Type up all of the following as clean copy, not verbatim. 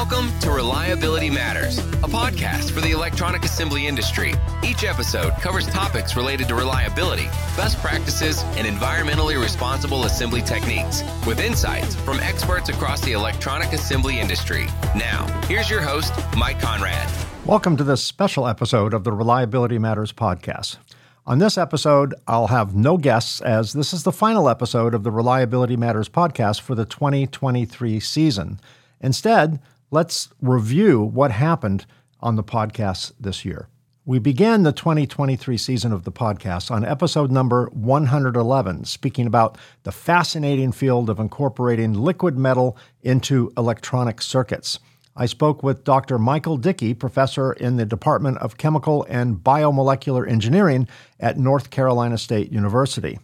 Welcome to Reliability Matters, a podcast for the electronic assembly industry. Each episode covers topics related to reliability, best practices, and environmentally responsible assembly techniques, with insights from experts across the electronic assembly industry. Now, here's your host, Mike Conrad. Welcome to this special episode of the Reliability Matters podcast. On this episode, I'll have no guests, as this is the final episode of the Reliability Matters podcast for the 2023 season. Instead, let's review what happened on the podcast this year. We began the 2023 season of the podcast on episode number 111, speaking about the fascinating field of incorporating liquid metal into electronic circuits. I spoke with Dr. Michael Dickey, professor in the Department of Chemical and Biomolecular Engineering at North Carolina State University.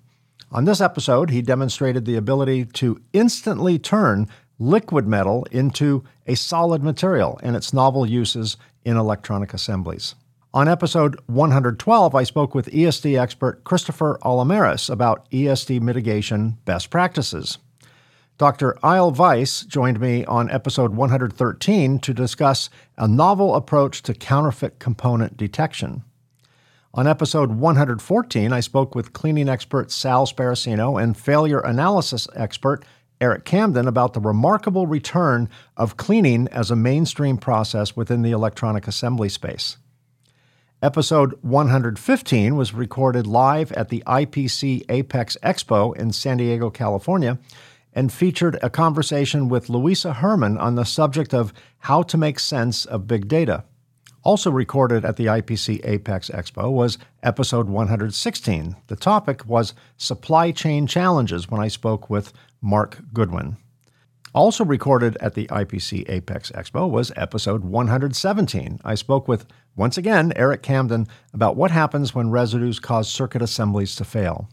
On this episode, he demonstrated the ability to instantly turn liquid metal into a solid material and its novel uses in electronic assemblies. On episode 112, I spoke with ESD expert Christopher Alamaris about ESD mitigation best practices. Dr. Ile Weiss joined me on episode 113 to discuss a novel approach to counterfeit component detection. On episode 114, I spoke with cleaning expert Sal Sparacino and failure analysis expert Eric Camden about the remarkable return of cleaning as a mainstream process within the electronic assembly space. Episode 115 was recorded live at the IPC Apex Expo in San Diego, California, and featured a conversation with Luisa Herman on the subject of how to make sense of big data. Also recorded at the IPC Apex Expo was episode 116. The topic was supply chain challenges when I spoke with Mark Goodwin. Also recorded at the IPC Apex Expo was episode 117. I spoke with, once again, Eric Camden about what happens when residues cause circuit assemblies to fail.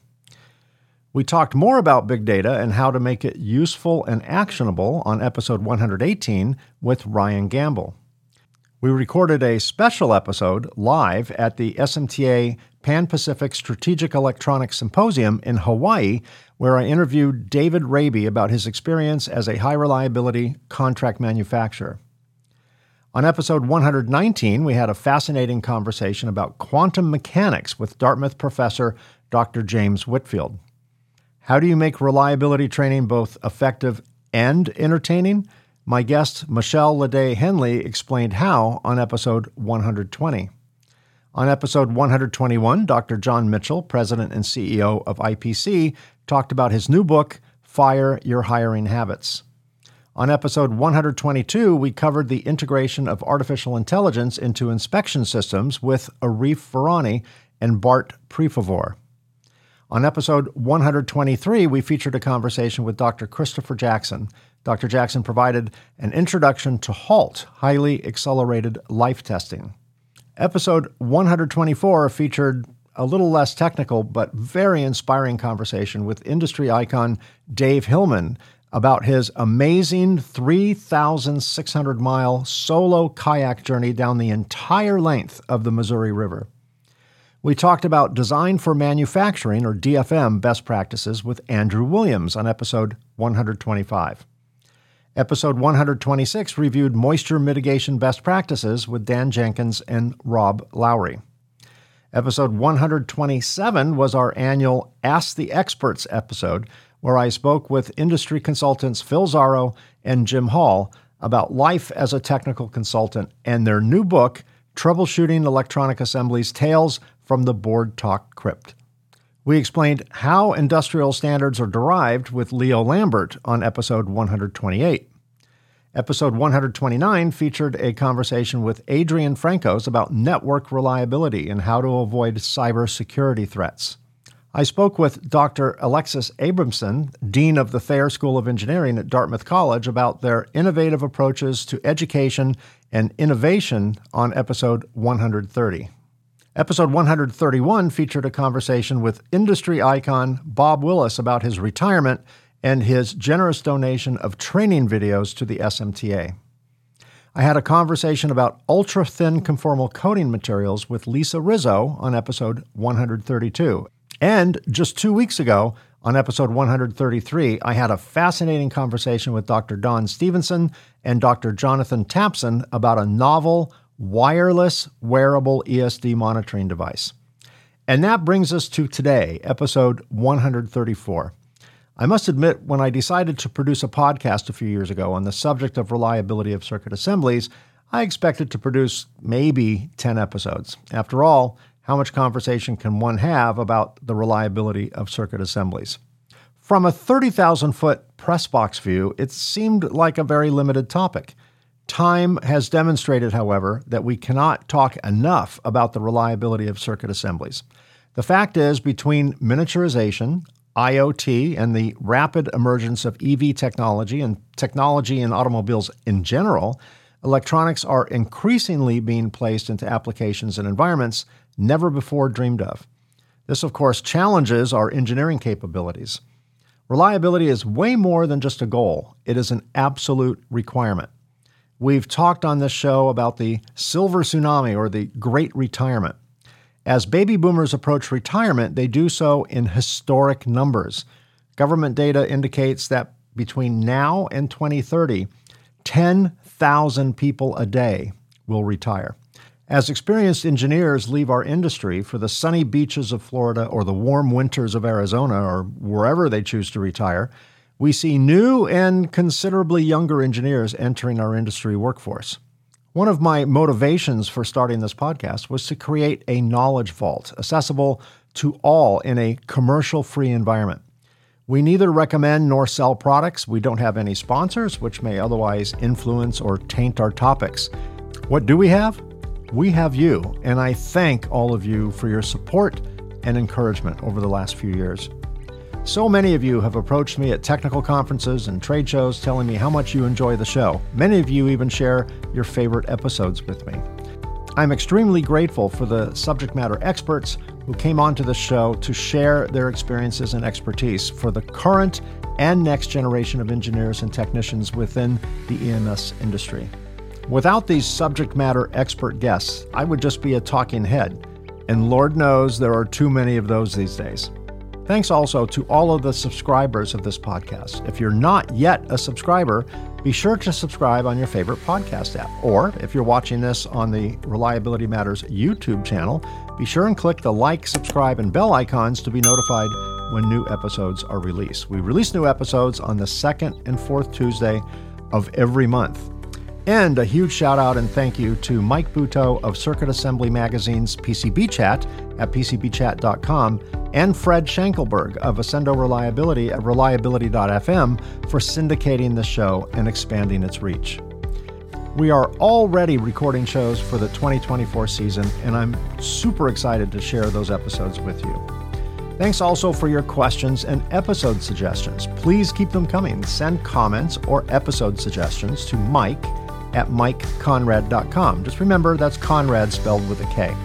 We talked more about big data and how to make it useful and actionable on episode 118 with Ryan Gamble. We recorded a special episode live at the SMTA Pan-Pacific Strategic Electronics Symposium in Hawaii, where I interviewed David Raby about his experience as a high-reliability contract manufacturer. On episode 119, we had a fascinating conversation about quantum mechanics with Dartmouth professor Dr. James Whitfield. How do you make reliability training both effective and entertaining? My guest, Michelle Lede Henley, explained how on episode 120. On episode 121, Dr. John Mitchell, president and CEO of IPC, talked about his new book, Fire Your Hiring Habits. On episode 122, we covered the integration of artificial intelligence into inspection systems with Arif Ferrani and Bart Prefavor. On episode 123, we featured a conversation with Dr. Christopher Jackson. Dr. Jackson provided an introduction to HALT, highly accelerated life testing. Episode 124 featured a little less technical but very inspiring conversation with industry icon Dave Hillman about his amazing 3,600-mile solo kayak journey down the entire length of the Missouri River. We talked about design for manufacturing, or DFM, best practices with Andrew Williams on episode 125. Episode 126 reviewed moisture mitigation best practices with Dan Jenkins and Rob Lowry. Episode 127 was our annual Ask the Experts episode, where I spoke with industry consultants Phil Zarro and Jim Hall about life as a technical consultant and their new book, Troubleshooting Electronic Assemblies, Tales from the Board Talk Crypt. We explained how industrial standards are derived with Leo Lambert on episode 128. Episode 129 featured a conversation with Adrian Francos about network reliability and how to avoid cybersecurity threats. I spoke with Dr. Alexis Abramson, Dean of the Thayer School of Engineering at Dartmouth College, about their innovative approaches to education and innovation on episode 130. Episode 131 featured a conversation with industry icon Bob Willis about his retirement and his generous donation of training videos to the SMTA. I had a conversation about ultra-thin conformal coating materials with Lisa Rizzo on episode 132. And just 2 weeks ago, On episode 133, I had a fascinating conversation with Dr. Don Stevenson and Dr. Jonathan Tapson about a novel wireless wearable ESD monitoring device. And that brings us to today, episode 134. I must admit, when I decided to produce a podcast a few years ago on the subject of reliability of circuit assemblies, I expected to produce maybe 10 episodes. After all, how much conversation can one have about the reliability of circuit assemblies? From a 30,000-foot press box view, it seemed like a very limited topic. Time has demonstrated, however, that we cannot talk enough about the reliability of circuit assemblies. The fact is, between miniaturization, IoT, and the rapid emergence of EV technology and technology in automobiles in general, electronics are increasingly being placed into applications and environments never before dreamed of. This, of course, challenges our engineering capabilities. Reliability is way more than just a goal. It is an absolute requirement. We've talked on this show about the silver tsunami or the great retirement. As baby boomers approach retirement, they do so in historic numbers. Government data indicates that between now and 2030, 10,000 people a day will retire. As experienced engineers leave our industry for the sunny beaches of Florida or the warm winters of Arizona or wherever they choose to retire, we see new and considerably younger engineers entering our industry workforce. One of my motivations for starting this podcast was to create a knowledge vault accessible to all in a commercial-free environment. We neither recommend nor sell products. We don't have any sponsors, which may otherwise influence or taint our topics. What do we have? We have you, and I thank all of you for your support and encouragement over the last few years. So many of you have approached me at technical conferences and trade shows telling me how much you enjoy the show. Many of you even share your favorite episodes with me. I'm extremely grateful for the subject matter experts who came onto the show to share their experiences and expertise for the current and next generation of engineers and technicians within the EMS industry. Without these subject matter expert guests, I would just be a talking head, and Lord knows there are too many of those these days. Thanks also to all of the subscribers of this podcast. If you're not yet a subscriber, be sure to subscribe on your favorite podcast app. Or if you're watching this on the Reliability Matters YouTube channel, be sure and click the like, subscribe, and bell icons to be notified when new episodes are released. We release new episodes on the second and fourth Tuesday of every month. And a huge shout out and thank you to Mike Buteau of Circuit Assembly Magazine's PCB Chat at PCBchat.com and Fred Shankelberg of Ascendo Reliability at Reliability.fm for syndicating the show and expanding its reach. We are already recording shows for the 2024 season, and I'm super excited to share those episodes with you. Thanks also for your questions and episode suggestions. Please keep them coming. Send comments or episode suggestions to Mike at mikeconrad.com. Just remember, that's Conrad spelled with a K.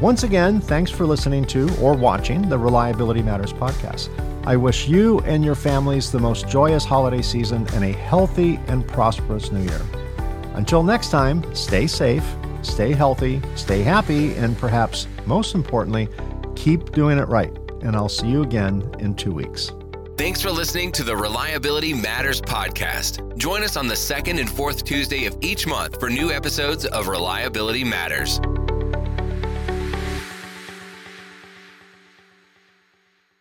Once again, thanks for listening to or watching the Reliability Matters podcast. I wish you and your families the most joyous holiday season and a healthy and prosperous new year. Until next time, stay safe, stay healthy, stay happy, and perhaps most importantly, keep doing it right. And I'll see you again in 2 weeks. Thanks for listening to the Reliability Matters podcast. Join us on the second and fourth Tuesday of each month for new episodes of Reliability Matters.